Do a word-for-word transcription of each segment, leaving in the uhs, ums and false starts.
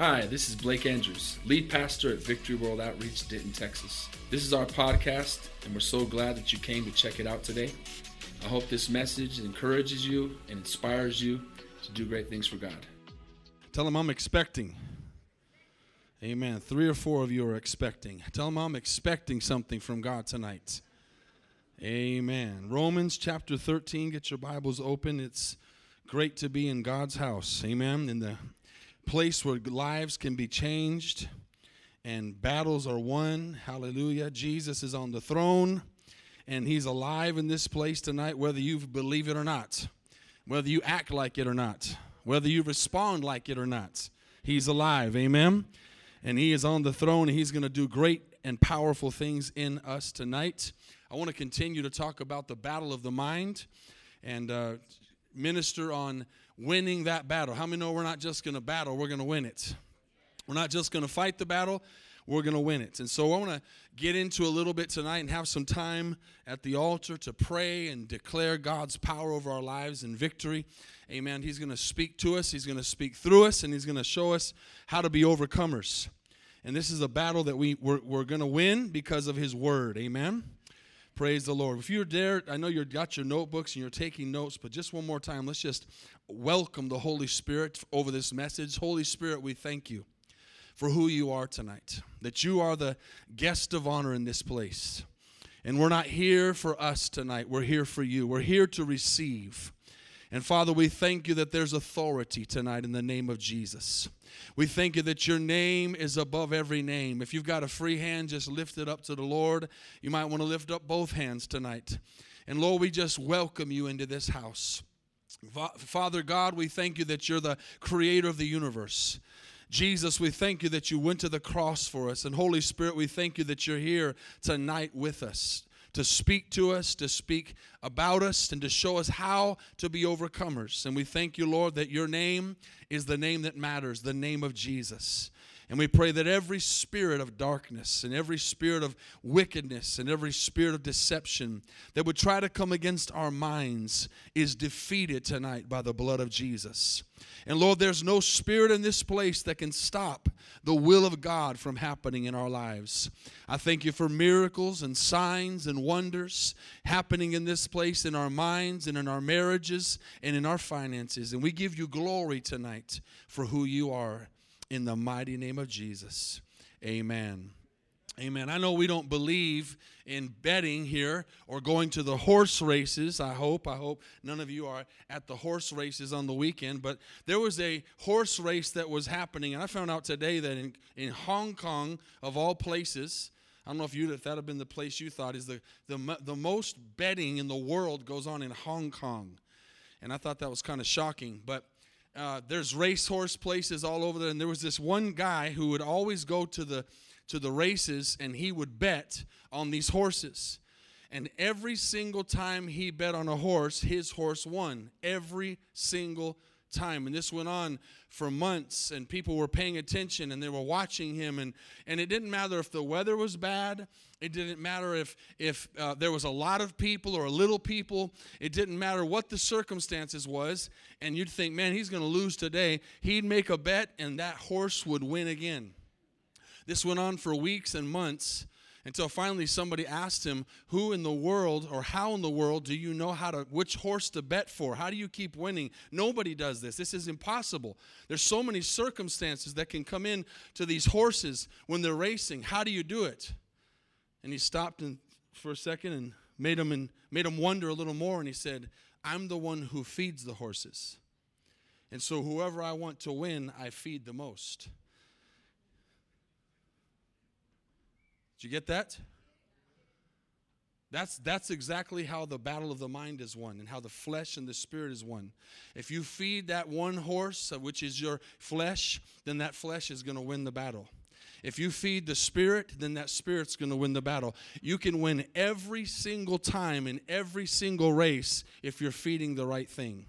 Hi, this is Blake Andrews, lead pastor at Victory World Outreach, Denton, Texas. This is our podcast, and we're so glad that you came to check it out today. I hope this message encourages you and inspires you to do great things for God. Tell them I'm expecting. Amen. Three or four of you are expecting. Tell them I'm expecting something from God tonight. Amen. Romans chapter thirteen, get your Bibles open. It's great to be in God's house. Amen. In the place where lives can be changed and battles are won. Hallelujah. Jesus is on the throne and he's alive in this place tonight, whether you believe it or not, whether you act like it or not, whether you respond like it or not. He's alive. Amen. And he is on the throne and he's going to do great and powerful things in us tonight. I want to continue to talk about the battle of the mind and uh, minister on winning that battle. How many know we're not just going to battle, we're going to win it? We're not just going to fight the battle, we're going to win it. And so I want to get into a little bit tonight and have some time at the altar to pray and declare God's power over our lives and victory. Amen. He's going to speak to us, he's going to speak through us, and he's going to show us how to be overcomers. And this is a battle that we, we're, we're going to win because of his word. Amen. Praise the Lord. If you're there, I know you've got your notebooks and you're taking notes, but just one more time, let's just welcome the Holy Spirit over this message. Holy Spirit, we thank you for who you are tonight, that you are the guest of honor in this place. And we're not here for us tonight. We're here for you. We're here to receive. And Father, we thank you that there's authority tonight in the name of Jesus. We thank you that your name is above every name. If you've got a free hand, just lift it up to the Lord. You might want to lift up both hands tonight. And Lord, we just welcome you into this house. Father God, we thank you that you're the creator of the universe. Jesus, we thank you that you went to the cross for us. And Holy Spirit, we thank you that you're here tonight with us, to speak to us, to speak about us, and to show us how to be overcomers. And we thank you, Lord, that your name is the name that matters, the name of Jesus. And we pray that every spirit of darkness and every spirit of wickedness and every spirit of deception that would try to come against our minds is defeated tonight by the blood of Jesus. And Lord, there's no spirit in this place that can stop the will of God from happening in our lives. I thank you for miracles and signs and wonders happening in this place, in our minds and in our marriages and in our finances. And we give you glory tonight for who you are. In the mighty name of Jesus, amen. Amen. I know we don't believe in betting here or going to the horse races. I hope, I hope none of you are at the horse races on the weekend. But there was a horse race that was happening, and I found out today that in, in Hong Kong, of all places, I don't know if you if that had been the place you thought, is the, the, the most betting in the world goes on in Hong Kong. And I thought that was kind of shocking, but Uh, there's racehorse places all over there, and there was this one guy who would always go to the to the races, and he would bet on these horses. And every single time he bet on a horse, his horse won. Every single time. And this went on for months, and people were paying attention, and they were watching him. And, and it didn't matter if the weather was bad. It didn't matter if, if uh, there was a lot of people or a little people. It didn't matter what the circumstances was. And you'd think, man, he's going to lose today. He'd make a bet, and that horse would win again. This went on for weeks and months until finally somebody asked him, who in the world or how in the world do you know how to which horse to bet for? How do you keep winning? Nobody does this. This is impossible. There's so many circumstances that can come in to these horses when they're racing. How do you do it? And he stopped and, for a second and made him, and made him wonder a little more, and he said, I'm the one who feeds the horses. And so whoever I want to win, I feed the most. Did you get that? That's, that's exactly how the battle of the mind is won, and how the flesh and the spirit is won. If you feed that one horse, which is your flesh, then that flesh is going to win the battle. If you feed the spirit, then that spirit's going to win the battle. You can win every single time in every single race if you're feeding the right thing.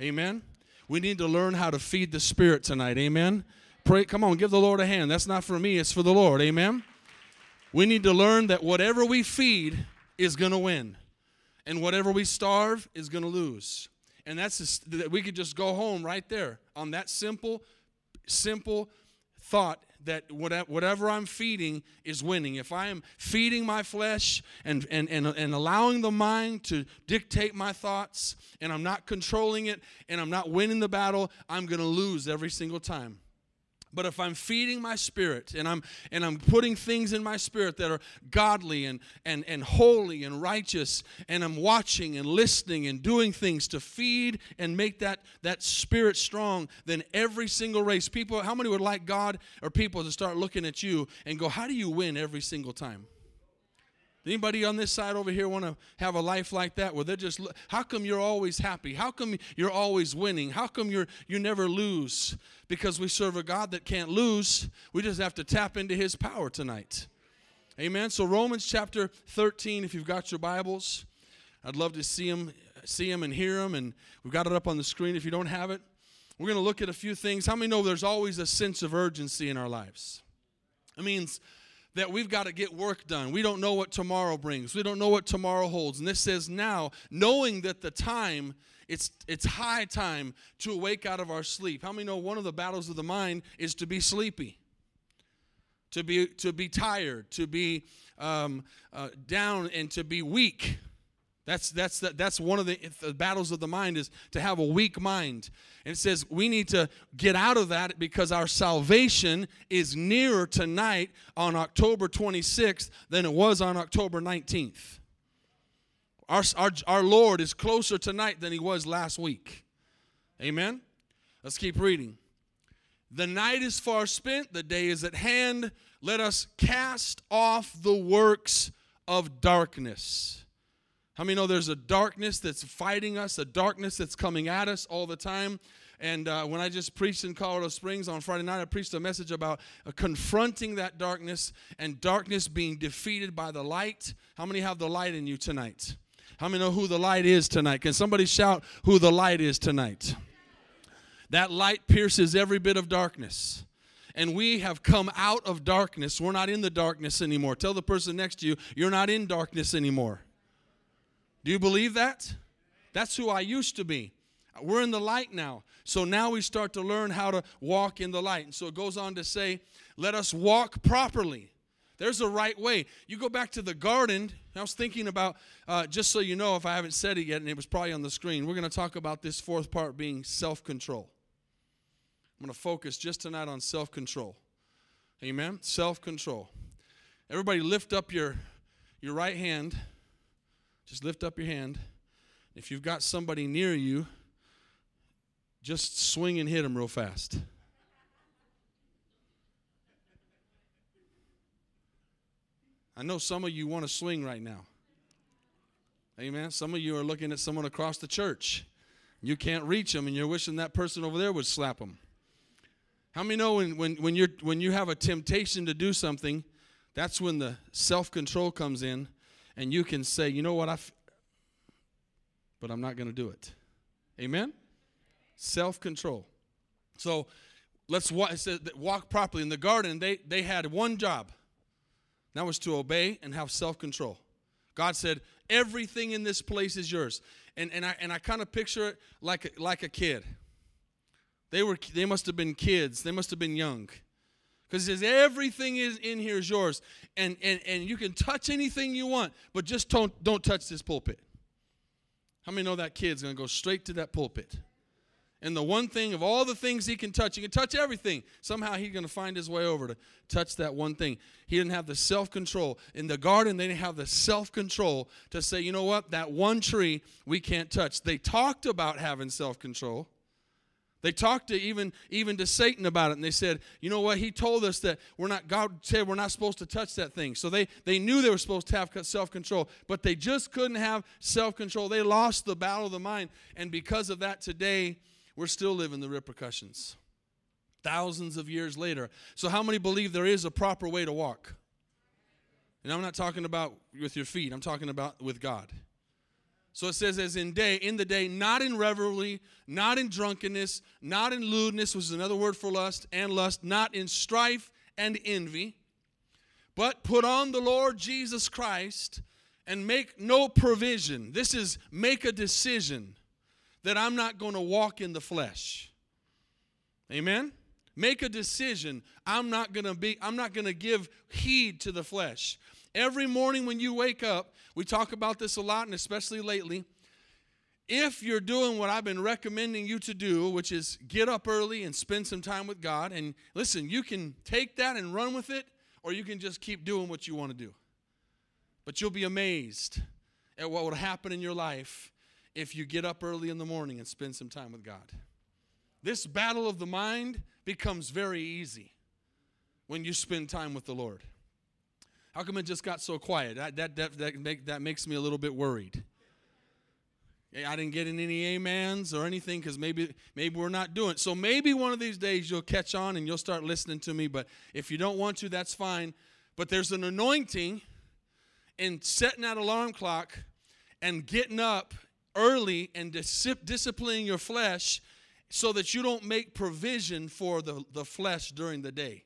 Amen? We need to learn how to feed the spirit tonight. Amen? Pray, come on, give the Lord a hand. That's not for me. It's for the Lord. Amen? We need to learn that whatever we feed is going to win, and whatever we starve is going to lose. And that's just, we could just go home right there on that simple simple thought that whatever I'm feeding is winning. If I am feeding my flesh and, and, and, and allowing the mind to dictate my thoughts, and I'm not controlling it, and I'm not winning the battle, I'm going to lose every single time. But if I'm feeding my spirit and I'm and I'm putting things in my spirit that are godly and, and, and holy and righteous, and I'm watching and listening and doing things to feed and make that, that spirit strong, then every single race, people, how many would like God or people to start looking at you and go, how do you win every single time? Anybody on this side over here want to have a life like that where they're just, how come you're always happy? How come you're always winning? How come you're you never lose? Because we serve a God that can't lose. We just have to tap into his power tonight. Amen. So Romans chapter thirteen, if you've got your Bibles, I'd love to see them, see them and hear them. And we've got it up on the screen if you don't have it. We're going to look at a few things. How many know there's always a sense of urgency in our lives? It means that we've got to get work done. We don't know what tomorrow brings. We don't know what tomorrow holds. And this says now, knowing that the time, it's it's high time to awake out of our sleep. How many know one of the battles of the mind is to be sleepy, to be to be tired, to be um, uh, down, and to be weak? That's that's that's one of the, the battles of the mind is to have a weak mind. And it says we need to get out of that because our salvation is nearer tonight on October twenty-sixth than it was on October nineteenth. Our, our, our Lord is closer tonight than he was last week. Amen? Let's keep reading. The night is far spent, the day is at hand. Let us cast off the works of darkness. How many know there's a darkness that's fighting us, a darkness that's coming at us all the time? And uh, when I just preached in Colorado Springs on Friday night, I preached a message about uh, confronting that darkness and darkness being defeated by the light. How many have the light in you tonight? How many know who the light is tonight? Can somebody shout who the light is tonight? That light pierces every bit of darkness. And we have come out of darkness. We're not in the darkness anymore. Tell the person next to you, you're not in darkness anymore. Do you believe that? That's who I used to be. We're in the light now. So now we start to learn how to walk in the light. And so it goes on to say, let us walk properly. There's a right way. You go back to the garden. I was thinking about, uh, just so you know, if I haven't said it yet, and it was probably on the screen, we're going to talk about this fourth part being self-control. I'm going to focus just tonight on self-control. Amen? Self-control. Everybody lift up your, your right hand. Just lift up your hand. If you've got somebody near you, just swing and hit them real fast. I know some of you want to swing right now. Amen. Some of you are looking at someone across the church. You can't reach them, and you're wishing that person over there would slap them. How many know when, when, when, you're, when you have a temptation to do something, that's when the self-control comes in. And you can say, you know what, I f- but I'm not going to do it. Amen? Self-control. So let's wa- it says that walk properly. In the garden, they, they had one job. That was to obey and have self-control. God said, everything in this place is yours. And and I and I kind of picture it like a, like a kid. They were they must have been kids. They must have been young. Because it says everything is in here is yours, and, and and you can touch anything you want, but just don't don't touch this pulpit. How many know that kid's going to go straight to that pulpit? And the one thing of all the things he can touch, he can touch everything. Somehow he's going to find his way over to touch that one thing. He didn't have the self-control. In the garden, they didn't have the self-control to say, you know what, that one tree we can't touch. They talked about having self-control. They talked to even, even to Satan about it, and they said, you know what, he told us that we're not, God said we're not supposed to touch that thing. So they, they knew they were supposed to have self-control, but they just couldn't have self-control. They lost the battle of the mind, and because of that today, we're still living the repercussions thousands of years later. So how many believe there is a proper way to walk? And I'm not talking about with your feet. I'm talking about with God. So it says, as in day, in the day, not in revelry, not in drunkenness, not in lewdness, which is another word for lust and lust, not in strife and envy, but put on the Lord Jesus Christ and make no provision. This is make a decision that I'm not going to walk in the flesh. Amen? Make a decision. I'm not going to be, I'm not going to give heed to the flesh. Every morning when you wake up, we talk about this a lot, and especially lately. If you're doing what I've been recommending you to do, which is get up early and spend some time with God, and listen, you can take that and run with it, or you can just keep doing what you want to do. But you'll be amazed at what will happen in your life if you get up early in the morning and spend some time with God. This battle of the mind becomes very easy when you spend time with the Lord. How come it just got so quiet? That that that that, make, that makes me a little bit worried. I didn't get in any amens or anything because maybe maybe we're not doing it. So maybe one of these days you'll catch on and you'll start listening to me. But if you don't want to, that's fine. But there's an anointing in setting that alarm clock and getting up early and dis- disciplining your flesh so that you don't make provision for the, the flesh during the day.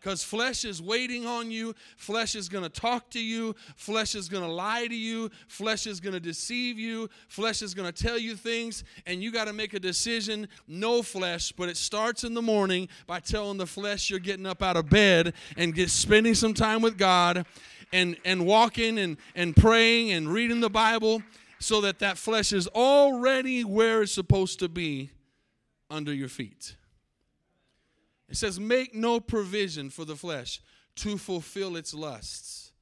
Because flesh is waiting on you. Flesh is going to talk to you. Flesh is going to lie to you. Flesh is going to deceive you. Flesh is going to tell you things, and you got to make a decision. No flesh, but it starts in the morning by telling the flesh you're getting up out of bed and get, spending some time with God and, and walking and, and praying and reading the Bible so that that flesh is already where it's supposed to be, under your feet. It says, make no provision for the flesh to fulfill its lusts.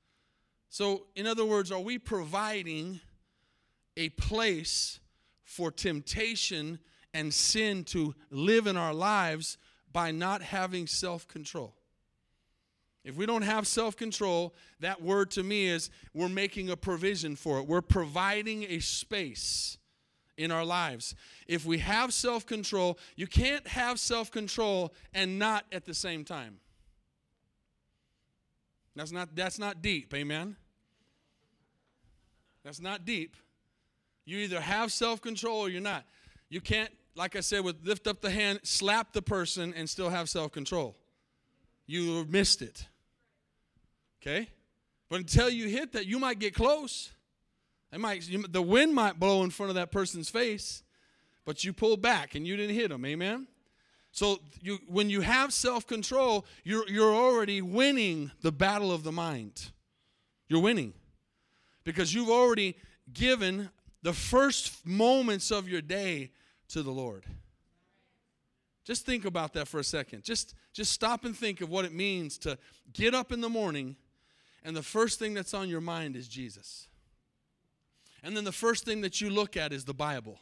So, in other words, are we providing a place for temptation and sin to live in our lives by not having self-control? If we don't have self-control, that word to me is we're making a provision for it. We're providing a space in our lives. If we have self-control, you can't have self-control and not at the same time. That's not that's not deep, amen? That's not deep. You either have self-control or you're not. You can't, like I said, with lift up the hand, slap the person and still have self-control. You missed it. Okay? But until you hit that, you might get close. It might, the wind might blow in front of that person's face, but you pull back and you didn't hit them, amen? So you, when you have self-control, you're, you're already winning the battle of the mind. You're winning because you've already given the first moments of your day to the Lord. Just think about that for a second. Just, just stop and think of what it means to get up in the morning, and the first thing that's on your mind is Jesus. And then the first thing that you look at is the Bible.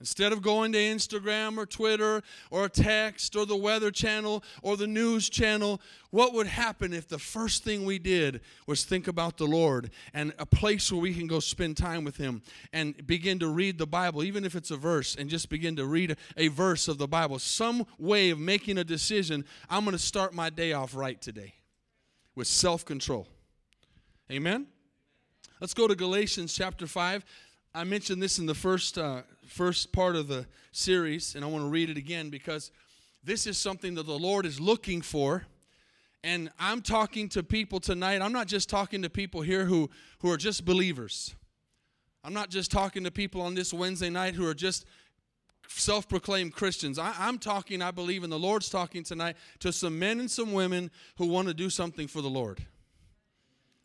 Instead of going to Instagram or Twitter or text or the Weather Channel or the News Channel, what would happen if the first thing we did was think about the Lord and a place where we can go spend time with Him and begin to read the Bible, even if it's a verse, and just begin to read a verse of the Bible? Some way of making a decision. I'm going to start my day off right today with self-control. Amen? Let's go to Galatians chapter five. I mentioned this in the first uh, first part of the series, and I want to read it again because this is something that the Lord is looking for. And I'm talking to people tonight. I'm not just talking to people here who, who are just believers. I'm not just talking to people on this Wednesday night who are just self-proclaimed Christians. I, I'm talking, I believe, and the Lord's talking tonight to some men and some women who want to do something for the Lord.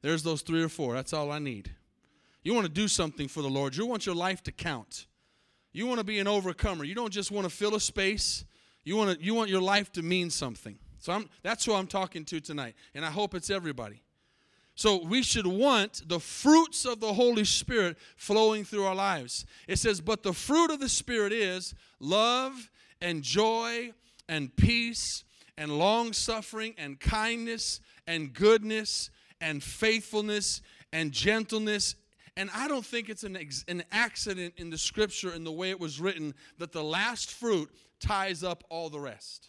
There's those three or four. That's all I need. You want to do something for the Lord. You want your life to count. You want to be an overcomer. You don't just want to fill a space. You want to, you want your life to mean something. So I'm, that's who I'm talking to tonight, and I hope it's everybody. So we should want the fruits of the Holy Spirit flowing through our lives. It says, but the fruit of the Spirit is love and joy and peace and long-suffering and kindness and goodness and faithfulness, and gentleness. And I don't think it's an ex- an accident in the Scripture and the way it was written that the last fruit ties up all the rest.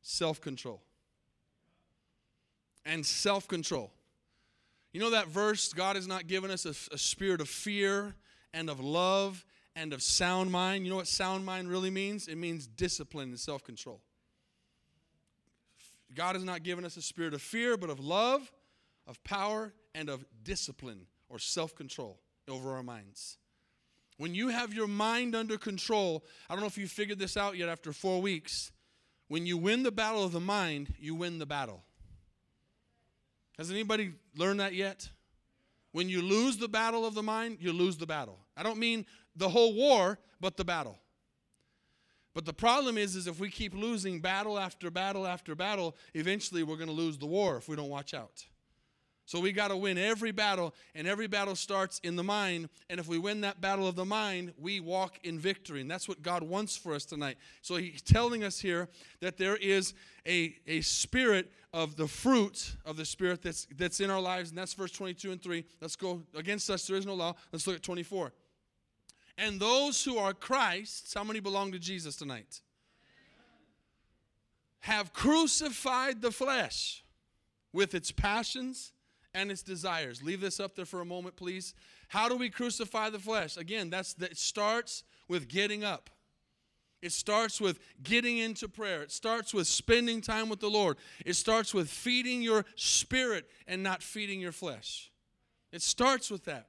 Self-control. And self-control. You know that verse, God has not given us a, a spirit of fear and of love and of sound mind. You know what sound mind really means? It means discipline and self-control. God has not given us a spirit of fear, but of love, of power, and of discipline or self-control over our minds. When you have your mind under control, I don't know if you figured this out yet after four weeks, when you win the battle of the mind, you win the battle. Has anybody learned that yet? When you lose the battle of the mind, you lose the battle. I don't mean the whole war, but the battle. But the problem is, is if we keep losing battle after battle after battle, eventually we're going to lose the war if we don't watch out. So we got to win every battle, and every battle starts in the mind. And if we win that battle of the mind, we walk in victory. And that's what God wants for us tonight. So he's telling us here that there is a, a spirit of the fruit of the Spirit that's that's in our lives. And that's verse twenty-two and three. Let's go. Against us there is no law. Let's look at twenty-four. And those who are Christ's, how many belong to Jesus tonight? Have crucified the flesh with its passions and its desires. Leave this up there for a moment, please. How do we crucify the flesh? Again, that's that it starts with getting up. It starts with getting into prayer. It starts with spending time with the Lord. It starts with feeding your spirit and not feeding your flesh. It starts with that.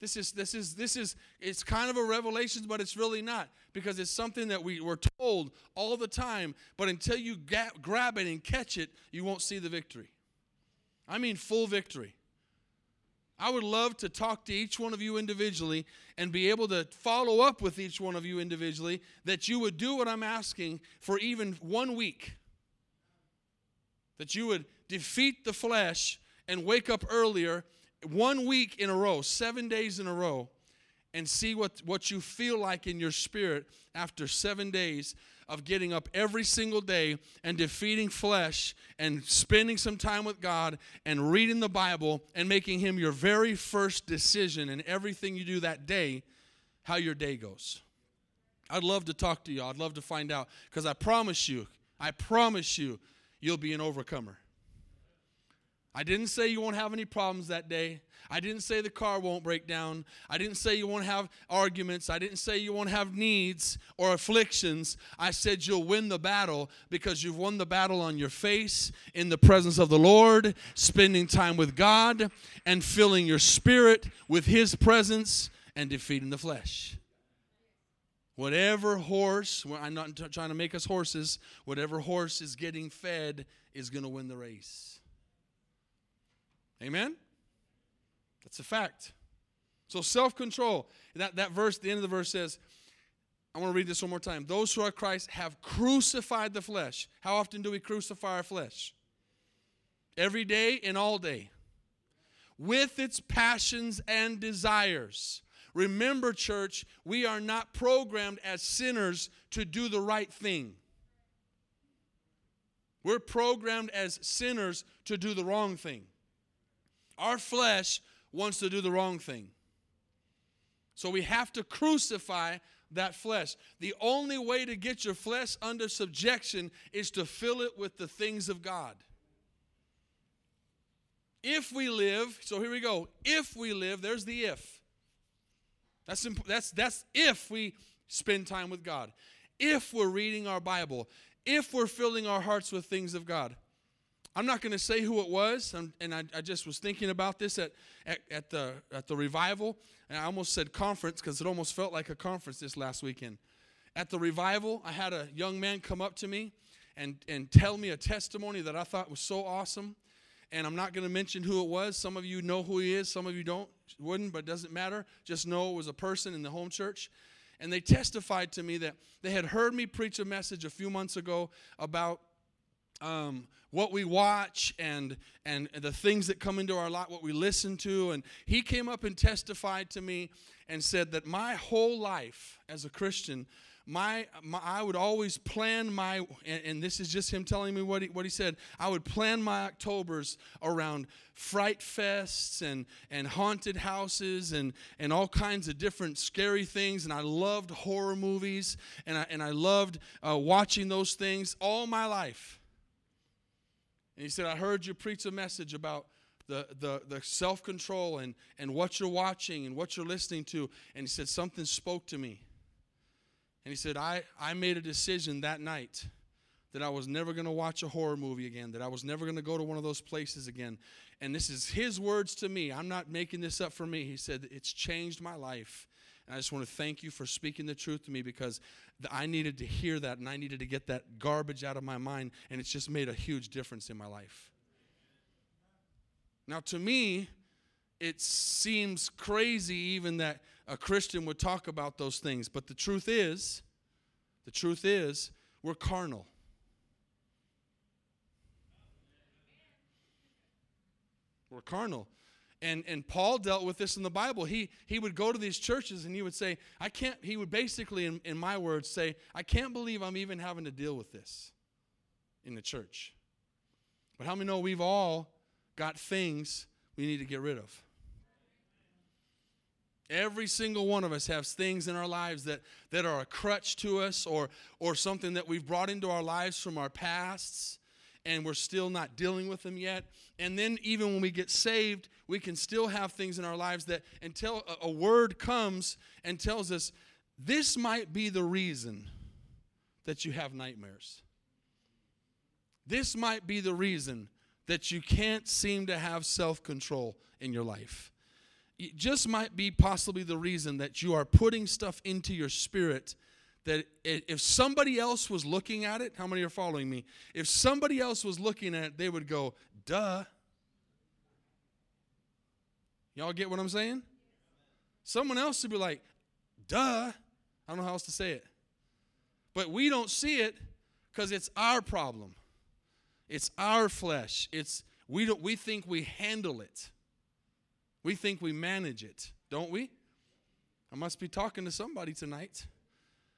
This is this is this is it's kind of a revelation, but it's really not, because it's something that we were told all the time, but until you ga- grab it and catch it, you won't see the victory. I mean full victory. I would love to talk to each one of you individually and be able to follow up with each one of you individually, that you would do what I'm asking for even one week. That you would defeat the flesh and wake up earlier one week in a row, seven days in a row, and see what, what you feel like in your spirit after seven days of getting up every single day and defeating flesh and spending some time with God and reading the Bible and making Him your very first decision in everything you do that day, how your day goes. I'd love to talk to you. I'd love to find out, because I promise you, I promise you, you'll be an overcomer. I didn't say you won't have any problems that day. I didn't say the car won't break down. I didn't say you won't have arguments. I didn't say you won't have needs or afflictions. I said you'll win the battle, because you've won the battle on your face, in the presence of the Lord, spending time with God, and filling your spirit with His presence and defeating the flesh. Whatever horse, well, I'm not trying to make us horses, whatever horse is getting fed is going to win the race. Amen? That's a fact. So self-control. That, that verse, the end of the verse says, I want to read this one more time. Those who are Christ have crucified the flesh. How often do we crucify our flesh? Every day and all day. With its passions and desires. Remember, church, we are not programmed as sinners to do the right thing. We're programmed as sinners to do the wrong thing. Our flesh wants to do the wrong thing. So we have to crucify that flesh. The only way to get your flesh under subjection is to fill it with the things of God. If we live, so here we go. If we live, there's the if. That's imp- that's that's if we spend time with God. If we're reading our Bible. If we're filling our hearts with things of God. I'm not going to say who it was, and I, I just was thinking about this at, at, at, the, at the revival, and I almost said conference because it almost felt like a conference this last weekend. At the revival, I had a young man come up to me and, and tell me a testimony that I thought was so awesome, and I'm not going to mention who it was. Some of you know who he is, some of you don't, wouldn't, but it doesn't matter. Just know it was a person in the home church. And they testified to me that they had heard me preach a message a few months ago about Um, what we watch and and the things that come into our life, what we listen to. And he came up and testified to me and said that my whole life as a Christian, my, my I would always plan my, and, and this is just him telling me what he, what he said, I would plan my Octobers around fright fests and, and haunted houses and, and all kinds of different scary things. And I loved horror movies, and I, and I loved uh, watching those things all my life. And he said, I heard you preach a message about the, the, the self-control and, and what you're watching and what you're listening to. And he said, something spoke to me. And he said, I, I made a decision that night that I was never going to watch a horror movie again, that I was never going to go to one of those places again. And this is his words to me. I'm not making this up for me. He said, it's changed my life. And I just want to thank you for speaking the truth to me, because I needed to hear that, and I needed to get that garbage out of my mind, and it's just made a huge difference in my life. Now, to me, it seems crazy even that a Christian would talk about those things, but the truth is, the truth is, we're carnal. We're carnal. And and Paul dealt with this in the Bible. He he would go to these churches and he would say, I can't, he would basically, in, in my words, say, I can't believe I'm even having to deal with this in the church. But how many know we've all got things we need to get rid of? Every single one of us has things in our lives that, that are a crutch to us, or, or something that we've brought into our lives from our pasts, and we're still not dealing with them yet. And then even when we get saved, we can still have things in our lives that, until a, a word comes and tells us, this might be the reason that you have nightmares. This might be the reason that you can't seem to have self-control in your life. It just might be possibly the reason that you are putting stuff into your spirit that if somebody else was looking at it, how many are following me? If somebody else was looking at it, they would go, duh. Y'all get what I'm saying? Someone else would be like, duh. I don't know how else to say it. But we don't see it because it's our problem. It's our flesh. It's we don't we think we handle it. We think we manage it, don't we? I must be talking to somebody tonight.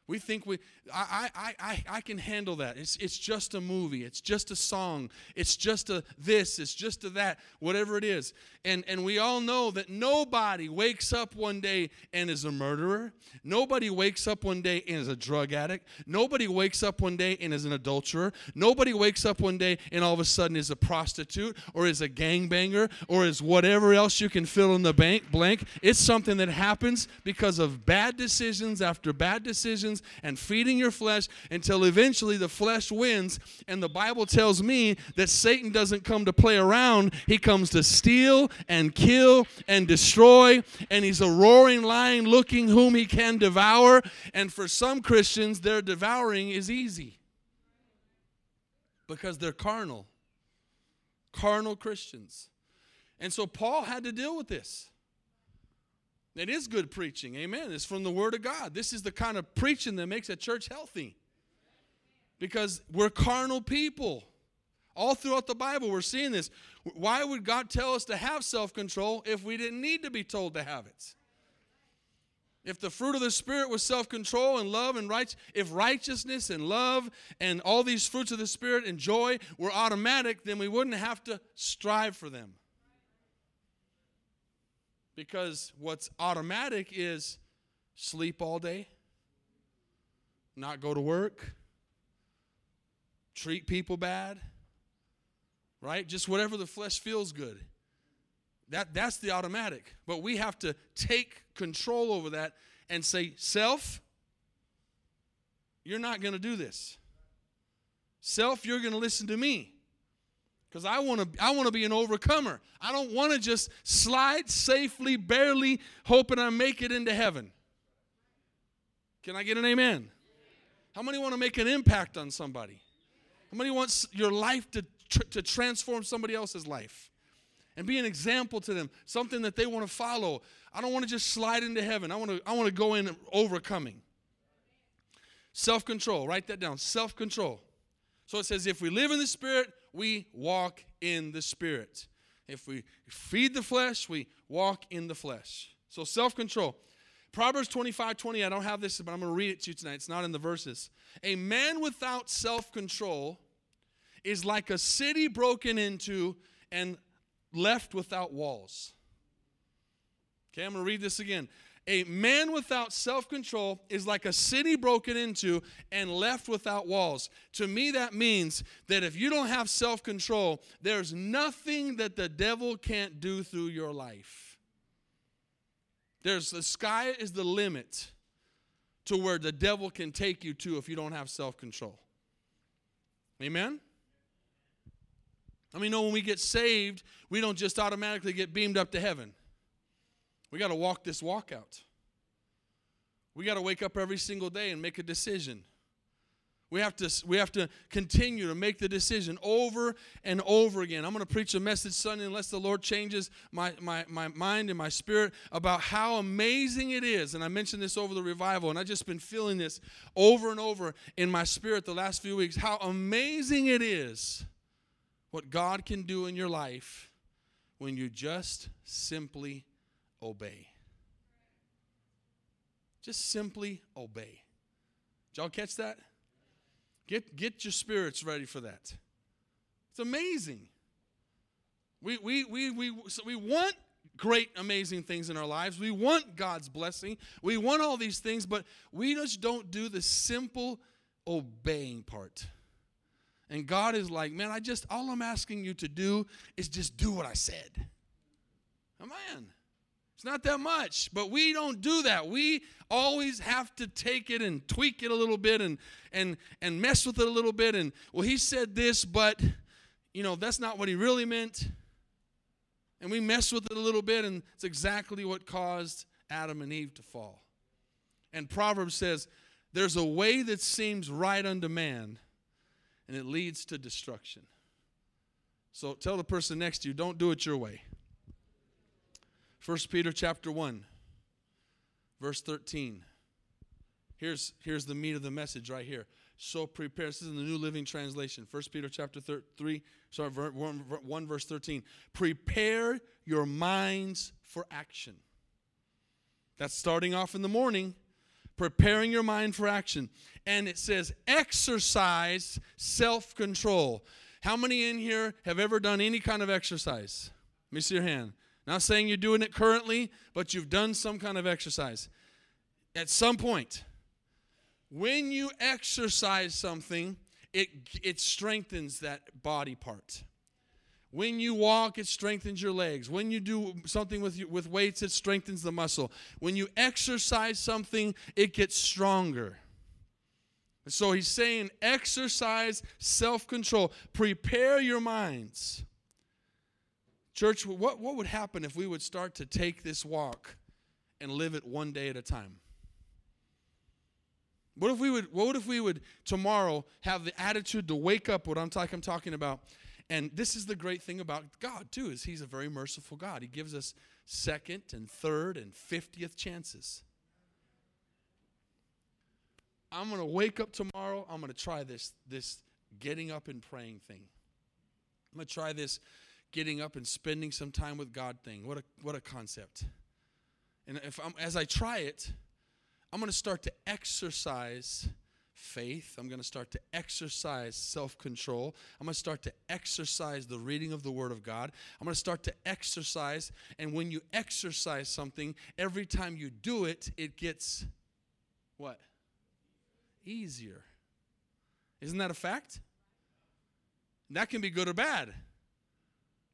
We think we, I, I, I, I can handle that. It's, it's just a movie. It's just a song. It's just a this. It's just a that. Whatever it is. And, and we all know that nobody wakes up one day and is a murderer. Nobody wakes up one day and is a drug addict. Nobody wakes up one day and is an adulterer. Nobody wakes up one day and all of a sudden is a prostitute or is a gangbanger or is whatever else you can fill in the bank blank. It's something that happens because of bad decisions after bad decisions, and feeding your flesh until eventually the flesh wins. And the Bible tells me that Satan doesn't come to play around. He comes to steal and kill and destroy, and he's a roaring lion looking whom he can devour. And for some Christians, their devouring is easy because they're carnal, carnal Christians. And so Paul had to deal with this. It is good preaching, amen. It's from the Word of God. This is the kind of preaching that makes a church healthy, because we're carnal people. All throughout the Bible, we're seeing this. Why would God tell us to have self-control if we didn't need to be told to have it? If the fruit of the Spirit was self-control and love and right, if righteousness and love and all these fruits of the Spirit and joy were automatic, then we wouldn't have to strive for them. Because what's automatic is sleep all day, not go to work, treat people bad, right? Just whatever the flesh feels good. That, that's the automatic. But we have to take control over that and say, self, you're not going to do this. Self, you're going to listen to me. Because I want to I want to be an overcomer. I don't want to just slide safely, barely, hoping I make it into heaven. Can I get an amen? How many want to make an impact on somebody? How many want your life to, tr- to transform somebody else's life and be an example to them, something that they want to follow? I don't want to just slide into heaven. I want to I want to go in overcoming. Self-control. Write that down. Self-control. So it says, if we live in the Spirit, we walk in the Spirit. If we feed the flesh, we walk in the flesh. So self-control. Proverbs twenty-five twenty, I don't have this, but I'm going to read it to you tonight. It's not in the verses. A man without self-control is like a city broken into and left without walls. Okay, I'm going to read this again. A man without self-control is like a city broken into and left without walls. To me, that means that if you don't have self-control, there's nothing that the devil can't do through your life. There's the sky is the limit to where the devil can take you to if you don't have self-control. Amen? I mean, no, when we get saved, we don't just automatically get beamed up to heaven. We got to walk this walk out. We got to wake up every single day and make a decision. We have to we have to continue to make the decision over and over again. I'm going to preach a message Sunday unless the Lord changes my, my, my mind and my spirit about how amazing it is. And I mentioned this over the revival, and I've just been feeling this over and over in my spirit the last few weeks, how amazing it is what God can do in your life when you just simply obey. Just simply obey. Did y'all catch that? Get get your spirits ready for that. It's amazing. We we we we so we want great, amazing things in our lives. We want God's blessing. We want all these things, but we just don't do the simple obeying part. And God is like, man, I just all I'm asking you to do is just do what I said. Oh, man. It's not that much, but we don't do that. We always have to take it and tweak it a little bit and and and mess with it a little bit. And, well, he said this, but, you know, that's not what he really meant. And we mess with it a little bit, and it's exactly what caused Adam and Eve to fall. And Proverbs says, there's a way that seems right unto man, and it leads to destruction. So tell the person next to you, don't do it your way. First Peter chapter one, verse thirteen. Here's, here's the meat of the message right here. So prepare. This is in the New Living Translation. First Peter chapter thir- three, sorry, one, verse thirteen. Prepare your minds for action. That's starting off in the morning. Preparing your mind for action. And it says, exercise self-control. How many in here have ever done any kind of exercise? Let me see your hand. Not saying you're doing it currently, but you've done some kind of exercise. At some point, when you exercise something, it it strengthens that body part. When you walk, it strengthens your legs. When you do something with you, with weights, it strengthens the muscle. When you exercise something, it gets stronger. And so he's saying, exercise self-control. Prepare your minds. Church, what, what would happen if we would start to take this walk and live it one day at a time? What if we would, what if we would tomorrow have the attitude to wake up, what I'm, t- I'm talking about? And this is the great thing about God, too, is he's a very merciful God. He gives us second and third and fiftieth chances. I'm going to wake up tomorrow. I'm going to try this, this getting up and praying thing. I'm going to try this getting up and spending some time with God thing. What a what a concept. And if I'm, as I try it, I'm going to start to exercise faith. I'm going to start to exercise self-control. I'm going to start to exercise the reading of the Word of God. I'm going to start to exercise. And when you exercise something, every time you do it, it gets what? Easier. Isn't that a fact? That can be good or bad.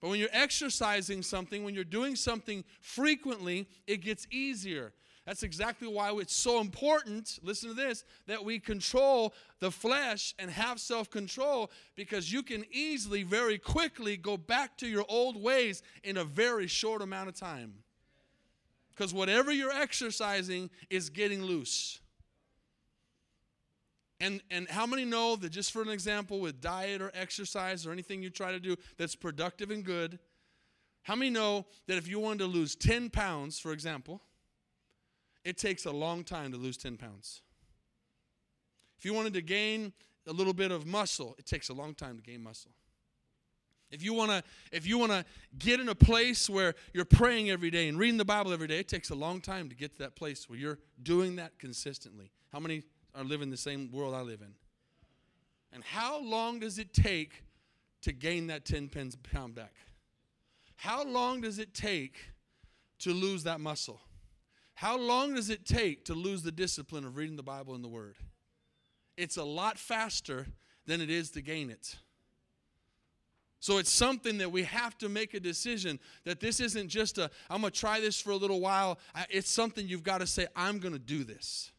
But when you're exercising something, when you're doing something frequently, it gets easier. That's exactly why it's so important, listen to this, that we control the flesh and have self-control, because you can easily, very quickly go back to your old ways in a very short amount of time. Because whatever you're exercising is getting loose. And and how many know that, just for an example, with diet or exercise or anything you try to do that's productive and good, how many know that if you wanted to lose ten pounds, for example, it takes a long time to lose ten pounds? If you wanted to gain a little bit of muscle, it takes a long time to gain muscle. If you want to if you want to get in a place where you're praying every day and reading the Bible every day, it takes a long time to get to that place where you're doing that consistently. How many are living the same world I live in? And how long does it take to gain that ten pound back? How long does it take to lose that muscle? How long does it take to lose the discipline of reading the Bible and the Word? It's a lot faster than it is to gain it. So it's something that we have to make a decision, that this isn't just a, I'm going to try this for a little while. It's something you've got to say, I'm going to do this.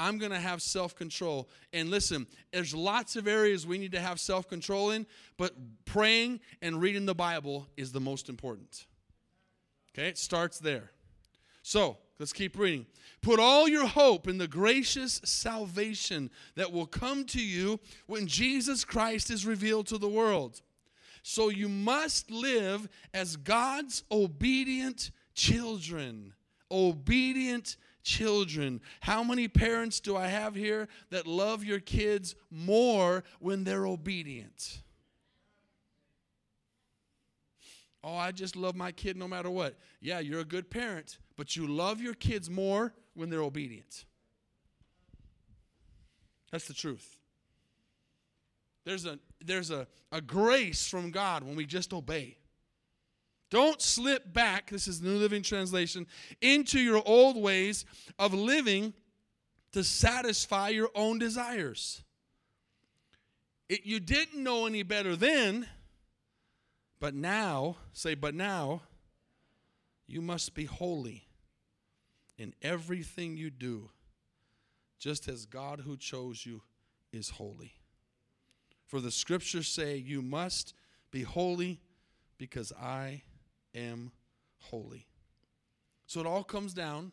I'm going to have self-control. And listen, there's lots of areas we need to have self-control in, but praying and reading the Bible is the most important. Okay, it starts there. So Let's keep reading. Put all your hope in the gracious salvation that will come to you when Jesus Christ is revealed to the world. So you must live as God's obedient children. Obedient children. How many parents do I have here that love your kids more when they're obedient? Oh, I just love my kid no matter what. Yeah, you're a good parent, but you love your kids more when they're obedient. That's the truth. There's a there's a, a grace from God when we just obey. Don't slip back, this is New Living Translation, into your old ways of living to satisfy your own desires. It, you didn't know any better then, but now, say, but now, you must be holy in everything you do, just as God who chose you is holy. For the scriptures say, you must be holy because I am holy. So it all comes down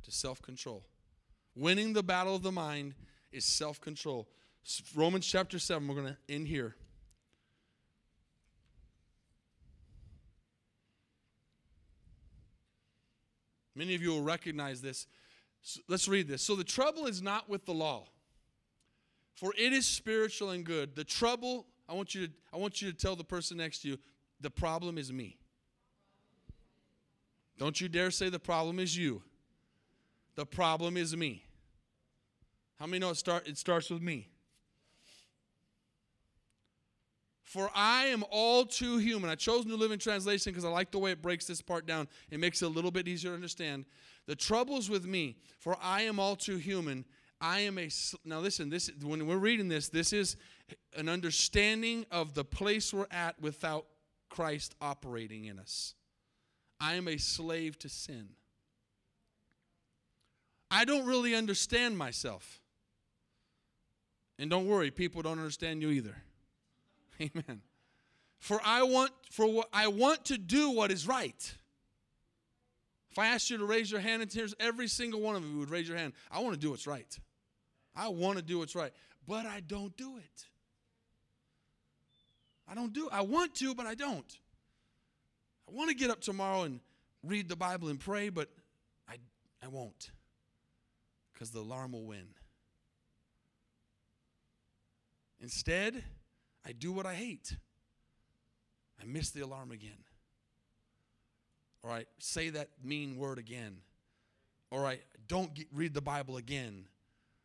to self-control. Winning the battle of the mind is self-control. Romans chapter seven, we're going to end here. Many of you will recognize this. So let's read this. So the trouble is not with the law, for it is spiritual and good. The trouble, I want you to, I want you to tell the person next to you, the problem is me. Don't you dare say the problem is you. The problem is me. How many know it, start, it starts with me? For I am all too human. I chose New Living Translation because I like the way it breaks this part down. It makes it a little bit easier to understand. The trouble's with me, for I am all too human. I am a, now listen, this when we're reading this, this is an understanding of the place we're at without Christ operating in us. I am a slave to sin. I don't really understand myself. And don't worry, people don't understand you either. Amen. For I want for what I want to do what is right. If I asked you to raise your hand, and here's every single one of you would raise your hand. I want to do what's right. I want to do what's right, but I don't do it. I don't do it. I want to, but I don't. I want to get up tomorrow and read the Bible and pray, but I I won't, because the alarm will win. Instead, I do what I hate. I miss the alarm again. All right, say that mean word again. All right, don't get, read the Bible again.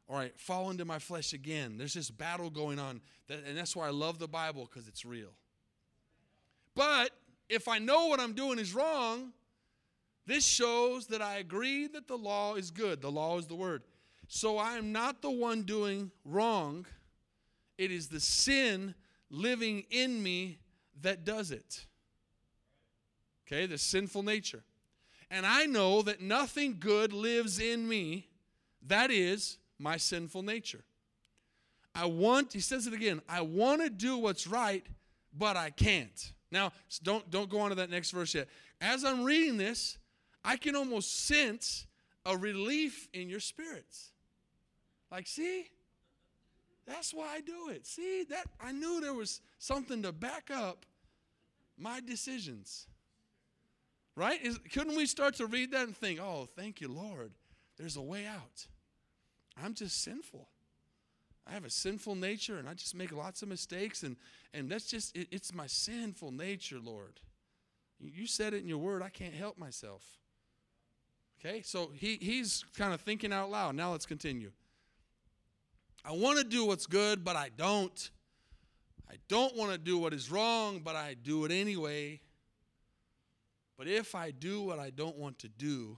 All right, fall into my flesh again. There's this battle going on, that, and that's why I love the Bible, because it's real. But if I know what I'm doing is wrong, this shows that I agree that the law is good. The law is the word. So I am not the one doing wrong. It is the sin living in me that does it. Okay, the sinful nature. And I know that nothing good lives in me, that is my sinful nature. I want, he says it again, I want to do what's right, but I can't. Now, don't, don't go on to that next verse yet. As I'm reading this, I can almost sense a relief in your spirits. Like, see? That's why I do it. See, that I knew there was something to back up my decisions. Right? Is, couldn't we start to read that and think, oh, thank you, Lord. There's a way out. I'm just sinful. I have a sinful nature, and I just make lots of mistakes, and, and that's just, it, it's my sinful nature, Lord. You said it in your word. I can't help myself. Okay? So he he's kind of thinking out loud. Now let's continue. I want to do what's good, but I don't. I don't want to do what is wrong, but I do it anyway. But if I do what I don't want to do,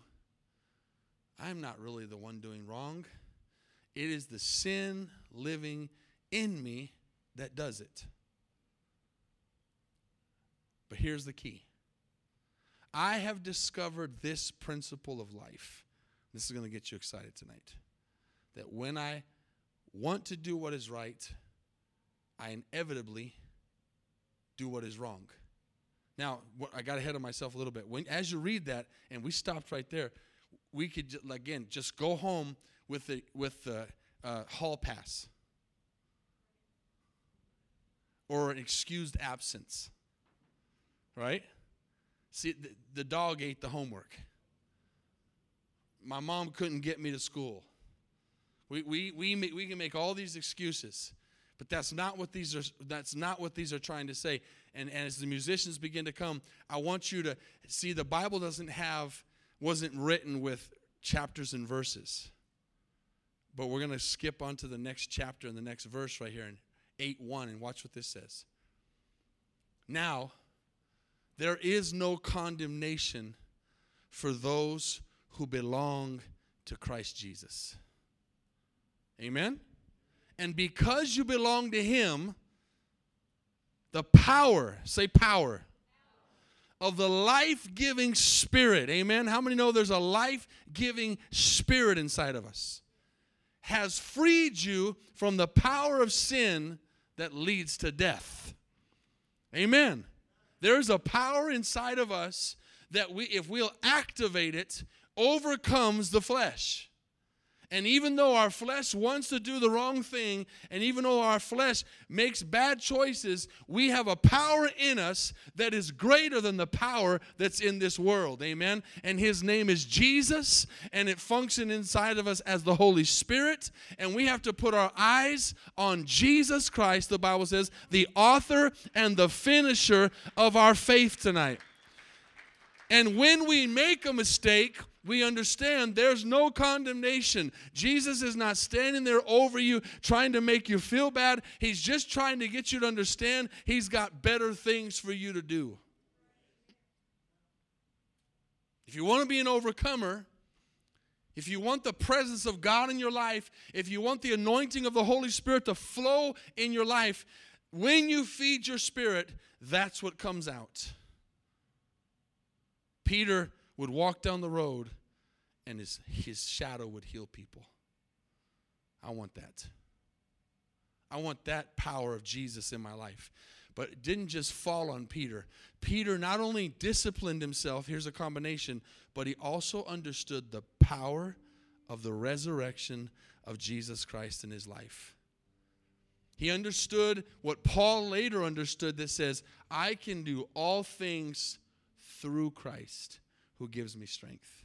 I'm not really the one doing wrong. It is the sin living in me that does it. But here's the key. I have discovered this principle of life. This is going to get you excited tonight. That when I want to do what is right, I inevitably do what is wrong. Now, I got ahead of myself a little bit. When, as you read that, and we stopped right there, we could, again, just go home with the, with the uh, hall pass or an excused absence, right? See, the, the dog ate the homework. My mom couldn't get me to school. We we we make, we can make all these excuses, but that's not what these are. That's not what these are trying to say. And, and as the musicians begin to come, I want you to see the Bible doesn't have wasn't written with chapters and verses. But we're going to skip on to the next chapter and the next verse right here in eight one, and watch what this says. Now, there is no condemnation for those who belong to Christ Jesus. Amen? And because you belong to him, the power, say power, of the life-giving Spirit, amen? How many know there's a life-giving Spirit inside of us? Has freed you from the power of sin that leads to death. Amen? There's a power inside of us that we, if we'll activate it, overcomes the flesh. And even though our flesh wants to do the wrong thing, and even though our flesh makes bad choices, we have a power in us that is greater than the power that's in this world. Amen? And his name is Jesus, and it functions inside of us as the Holy Spirit. And we have to put our eyes on Jesus Christ, the Bible says, the author and the finisher of our faith tonight. And when we make a mistake, we understand there's no condemnation. Jesus is not standing there over you trying to make you feel bad. He's just trying to get you to understand he's got better things for you to do. If you want to be an overcomer, if you want the presence of God in your life, if you want the anointing of the Holy Spirit to flow in your life, when you feed your spirit, that's what comes out. Peter would walk down the road, and his, his shadow would heal people. I want that. I want that power of Jesus in my life. But it didn't just fall on Peter. Peter not only disciplined himself, here's a combination, but he also understood the power of the resurrection of Jesus Christ in his life. He understood what Paul later understood that says, I can do all things through Christ who gives me strength.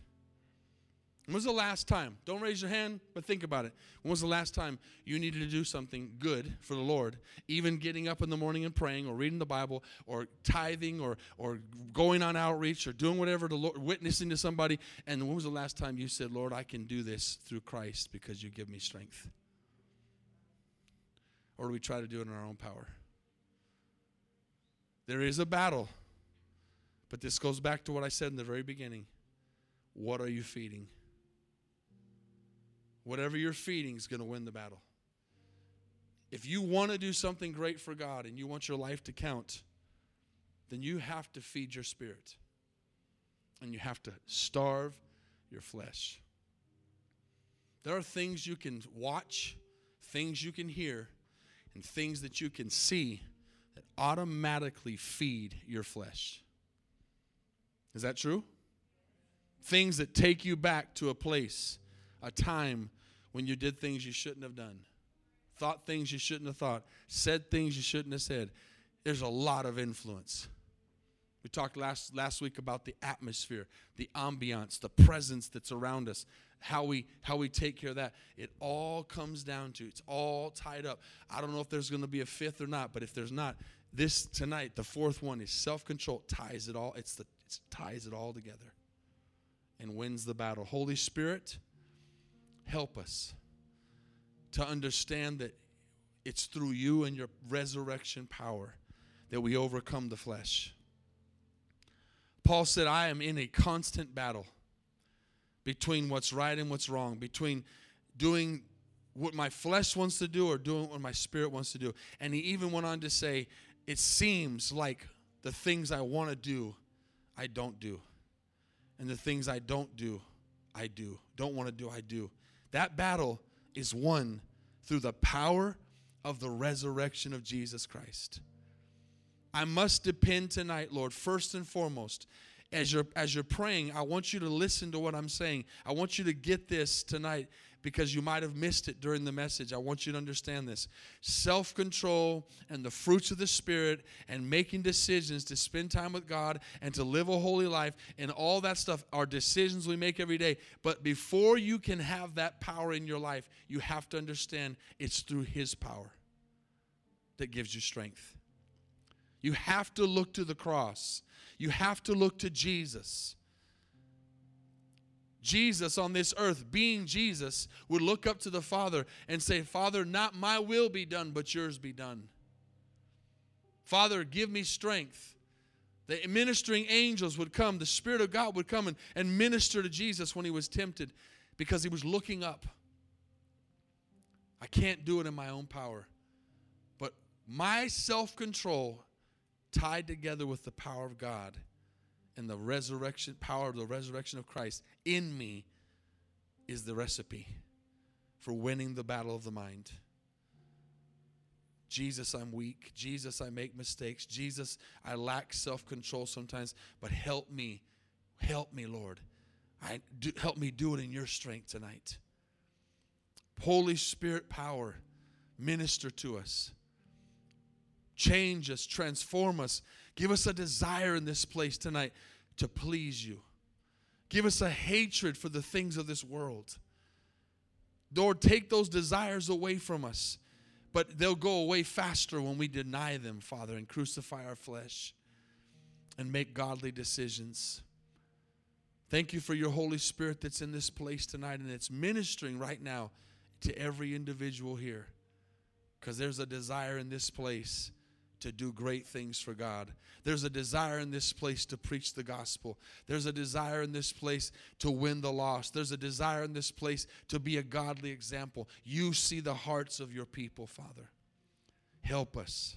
When was the last time? Don't raise your hand, but think about it. When was the last time you needed to do something good for the Lord? Even getting up in the morning and praying, or reading the Bible, or tithing, or or going on outreach, or doing whatever, the Lord, witnessing to somebody. And when was the last time you said, Lord, I can do this through Christ because you give me strength? Or do we try to do it in our own power? There is a battle. But this goes back to what I said in the very beginning. What are you feeding? Whatever you're feeding is going to win the battle. If you want to do something great for God and you want your life to count, then you have to feed your spirit. And you have to starve your flesh. There are things you can watch, things you can hear, and things that you can see that automatically feed your flesh. Is that true? Things that take you back to a place, a time when you did things you shouldn't have done, thought things you shouldn't have thought, said things you shouldn't have said. There's a lot of influence. We talked last, last week about the atmosphere, the ambiance, the presence that's around us, how we how we take care of that. It all comes down to, it's all tied up. I don't know if there's going to be a fifth or not, but if there's not, this tonight, the fourth one is self-control, ties it all. It's the It ties it all together and wins the battle. Holy Spirit, help us to understand that it's through you and your resurrection power that we overcome the flesh. Paul said, I am in a constant battle between what's right and what's wrong, between doing what my flesh wants to do or doing what my spirit wants to do. And he even went on to say, it seems like the things I want to do I don't do. And the things I don't do, I do. Don't want to do, I do. That battle is won through the power of the resurrection of Jesus Christ. I must depend tonight, Lord, first and foremost, as you're as you're praying, I want you to listen to what I'm saying. I want you to get this tonight because you might have missed it during the message. I want you to understand this. Self-control and the fruits of the Spirit and making decisions to spend time with God and to live a holy life and all that stuff are decisions we make every day. But before you can have that power in your life, you have to understand it's through His power that gives you strength. You have to look to the cross. You have to look to Jesus. Jesus on this earth, being Jesus, would look up to the Father and say, Father, not my will be done, but yours be done. Father, give me strength. The ministering angels would come. The Spirit of God would come and, and minister to Jesus when he was tempted because he was looking up. I can't do it in my own power. But my self-control tied together with the power of God and the resurrection power of the resurrection of Christ in me is the recipe for winning the battle of the mind. Jesus, I'm weak. Jesus, I make mistakes. Jesus, I lack self-control sometimes. But help me. Help me, Lord. I, do, help me do it in your strength tonight. Holy Spirit power, minister to us. Change us, transform us. Give us a desire in this place tonight to please you. Give us a hatred for the things of this world. Lord, take those desires away from us, but they'll go away faster when we deny them, Father, and crucify our flesh and make godly decisions. Thank you for your Holy Spirit that's in this place tonight, and it's ministering right now to every individual here because there's a desire in this place to do great things for God. There's a desire in this place to preach the gospel. There's a desire in this place to win the lost. There's a desire in this place to be a godly example. You see the hearts of your people, Father. Help us.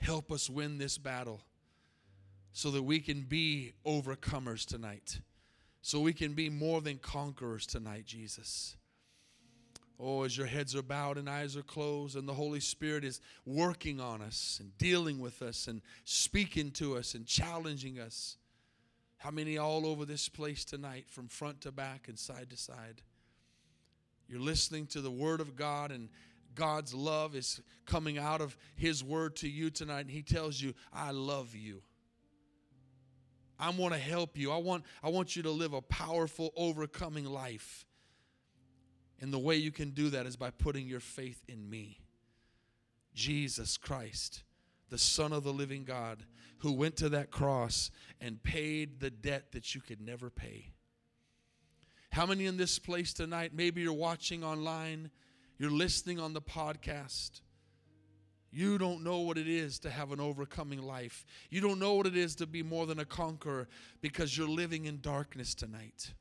Help us win this battle so that we can be overcomers tonight, so we can be more than conquerors tonight, Jesus. Oh, as your heads are bowed and eyes are closed and the Holy Spirit is working on us and dealing with us and speaking to us and challenging us. How many all over this place tonight from front to back and side to side? You're listening to the Word of God and God's love is coming out of His Word to you tonight. And He tells you, I love you. I want to help you. I want, I want you to live a powerful, overcoming life. And the way you can do that is by putting your faith in me, Jesus Christ, the Son of the living God, who went to that cross and paid the debt that you could never pay. How many in this place tonight, maybe you're watching online, you're listening on the podcast, you don't know what it is to have an overcoming life. You don't know what it is to be more than a conqueror because you're living in darkness tonight.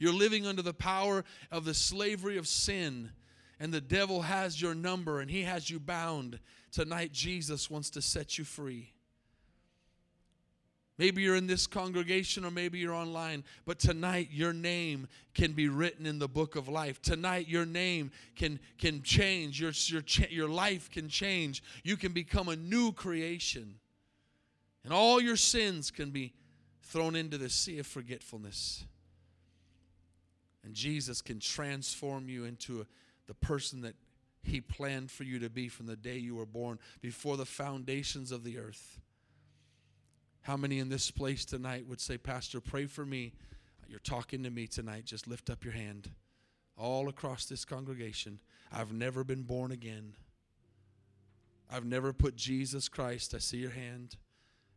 You're living under the power of the slavery of sin, and the devil has your number, and he has you bound. Tonight, Jesus wants to set you free. Maybe you're in this congregation, or maybe you're online, but tonight your name can be written in the book of life. Tonight your name can, can change. Your, your, your life can change. You can become a new creation, and all your sins can be thrown into the sea of forgetfulness. And Jesus can transform you into a, the person that He planned for you to be from the day you were born, before the foundations of the earth. How many in this place tonight would say, Pastor, pray for me. You're talking to me tonight. Just lift up your hand. All across this congregation, I've never been born again. I've never put Jesus Christ, I see your hand,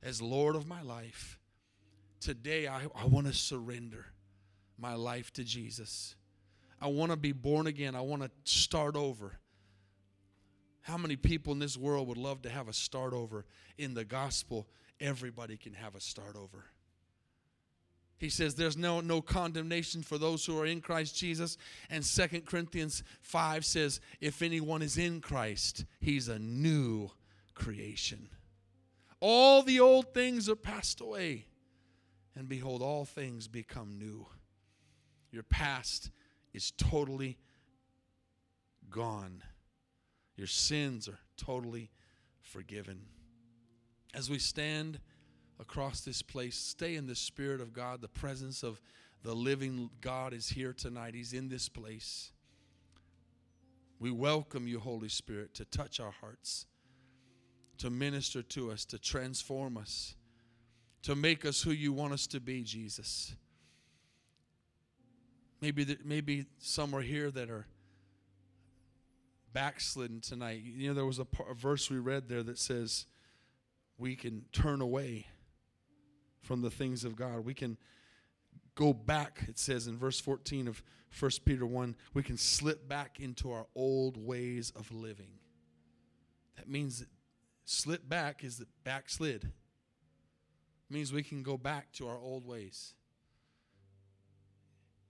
as Lord of my life. Today, I, I want to surrender my life to Jesus. I want to be born again. I want to start over. How many people in this world would love to have a start over? In the gospel, everybody can have a start over. He says there's no, no condemnation for those who are in Christ Jesus. And Second Corinthians five says, if anyone is in Christ, he's a new creation. All the old things are passed away, and behold, all things become new. Your past is totally gone. Your sins are totally forgiven. As we stand, across this place. Stay in the Spirit of God. The presence of the living God is here tonight. He's in this place. We welcome you, Holy Spirit, to touch our hearts, to minister to us, to transform us, to make us who you want us to be, Jesus. Maybe that, maybe some are here that are backslidden tonight. You know, there was a, part, a verse we read there that says we can turn away from the things of God. We can go back, it says in verse fourteen of First Peter one, we can slip back into our old ways of living. That means that slip back is the backslid. It means we can go back to our old ways.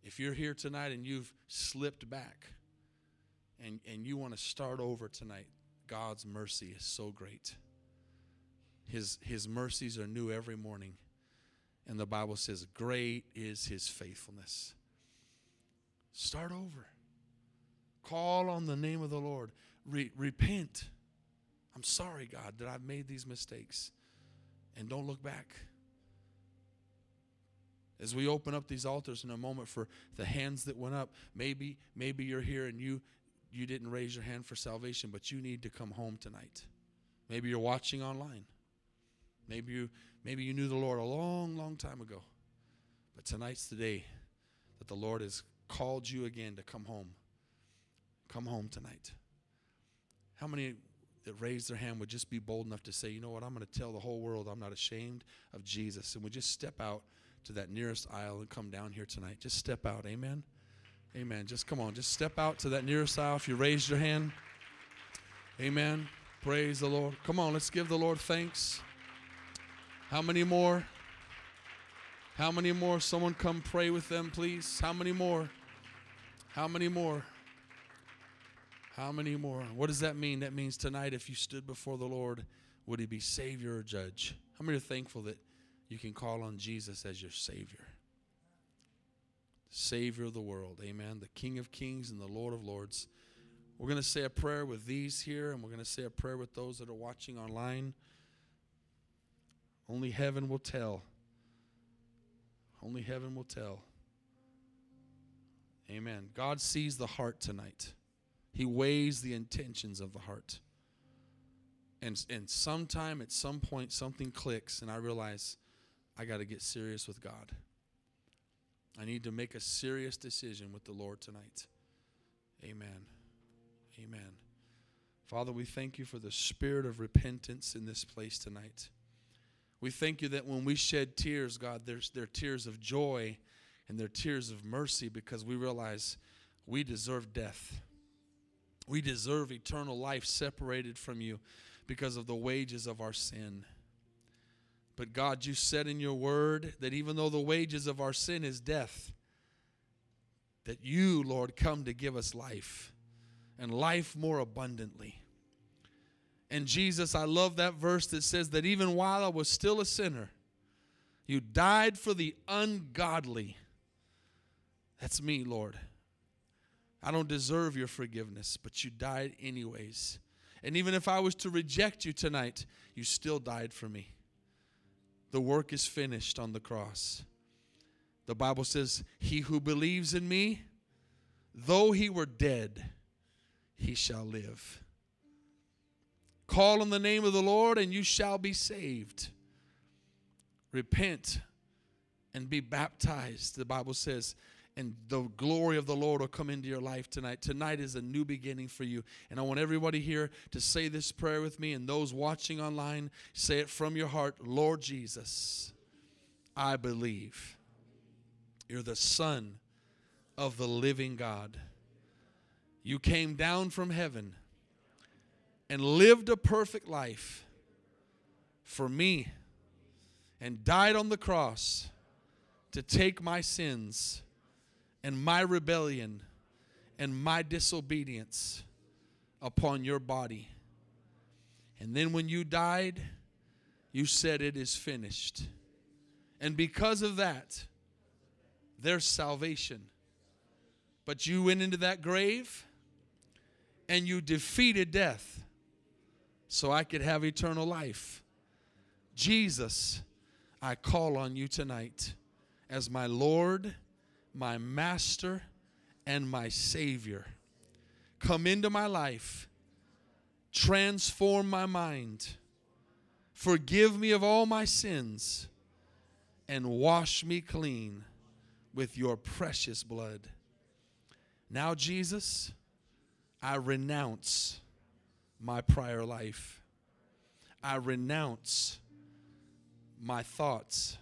If you're here tonight and you've slipped back and, and you want to start over tonight, God's mercy is so great. His, his mercies are new every morning. And the Bible says, great is his faithfulness. Start over. Call on the name of the Lord. Re- repent. I'm sorry, God, that I've made these mistakes. And don't look back. As we open up these altars in a moment for the hands that went up, maybe maybe you're here and you, you didn't raise your hand for salvation, but you need to come home tonight. Maybe you're watching online. Maybe you maybe you knew the Lord a long, long time ago. But tonight's the day that the Lord has called you again to come home. Come home tonight. How many that raised their hand would just be bold enough to say, you know what, I'm going to tell the whole world I'm not ashamed of Jesus. And we just step out to that nearest aisle and come down here tonight. Just step out. Amen? Amen. Just come on. Just step out to that nearest aisle if you raised your hand. Amen. Praise the Lord. Come on. Let's give the Lord thanks. How many more? How many more? Someone come pray with them, please. How many more? How many more? How many more? What does that mean? That means tonight, if you stood before the Lord, would he be Savior or Judge? How many are thankful that you can call on Jesus as your Savior? Savior of the world, amen. The King of Kings and the Lord of Lords. We're going to say a prayer with these here, and we're going to say a prayer with those that are watching online. Only heaven will tell. Only heaven will tell. Amen. God sees the heart tonight. He weighs the intentions of the heart. And and sometime, at some point, something clicks, and I realize I got to get serious with God. I need to make a serious decision with the Lord tonight. Amen. Amen. Father, we thank you for the spirit of repentance in this place tonight. We thank you that when we shed tears, God, there's they're tears of joy and they're tears of mercy because we realize we deserve death. We deserve eternal life separated from you because of the wages of our sin. But God, you said in your word that even though the wages of our sin is death, that you, Lord, come to give us life and life more abundantly. And Jesus, I love that verse that says that even while I was still a sinner, you died for the ungodly. That's me, Lord. I don't deserve your forgiveness, but you died anyways. And even if I was to reject you tonight, you still died for me. The work is finished on the cross. The Bible says, he who believes in me, though he were dead, he shall live. Call on the name of the Lord and you shall be saved. Repent and be baptized, the Bible says, and the glory of the Lord will come into your life tonight. Tonight is a new beginning for you. And I want everybody here to say this prayer with me, and those watching online, say it from your heart. Lord Jesus, I believe you're the Son of the living God. You came down from heaven and lived a perfect life for me and died on the cross to take my sins and my rebellion and my disobedience upon your body. And then when you died, you said it is finished. And because of that, there's salvation. But you went into that grave and you defeated death, so I could have eternal life. Jesus, I call on you tonight as my Lord, my Master, and my Savior. Come into my life. Transform my mind. Forgive me of all my sins. And wash me clean with your precious blood. Now, Jesus, I renounce my prior life. I renounce my thoughts.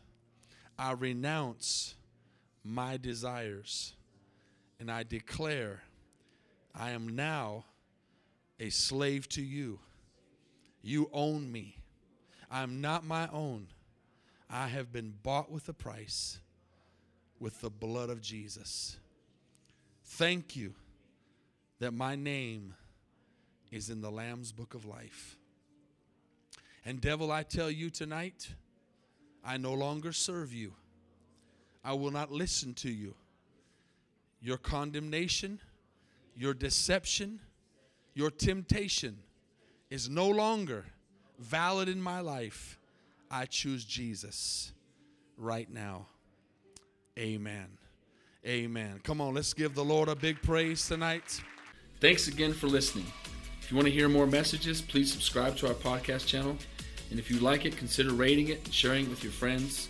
I renounce my desires. And I declare I am now a slave to you. You own me. I am not my own. I have been bought with a price, with the blood of Jesus. Thank you that my name is in the Lamb's Book of Life. And devil, I tell you tonight, I no longer serve you. I will not listen to you. Your condemnation, your deception, your temptation is no longer valid in my life. I choose Jesus right now. Amen. Amen. Come on, let's give the Lord a big praise tonight. Thanks again for listening. If you want to hear more messages, please subscribe to our podcast channel. And if you like it, consider rating it and sharing it with your friends.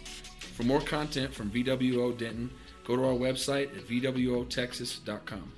For more content from V W O Denton, go to our website at v w o texas dot com.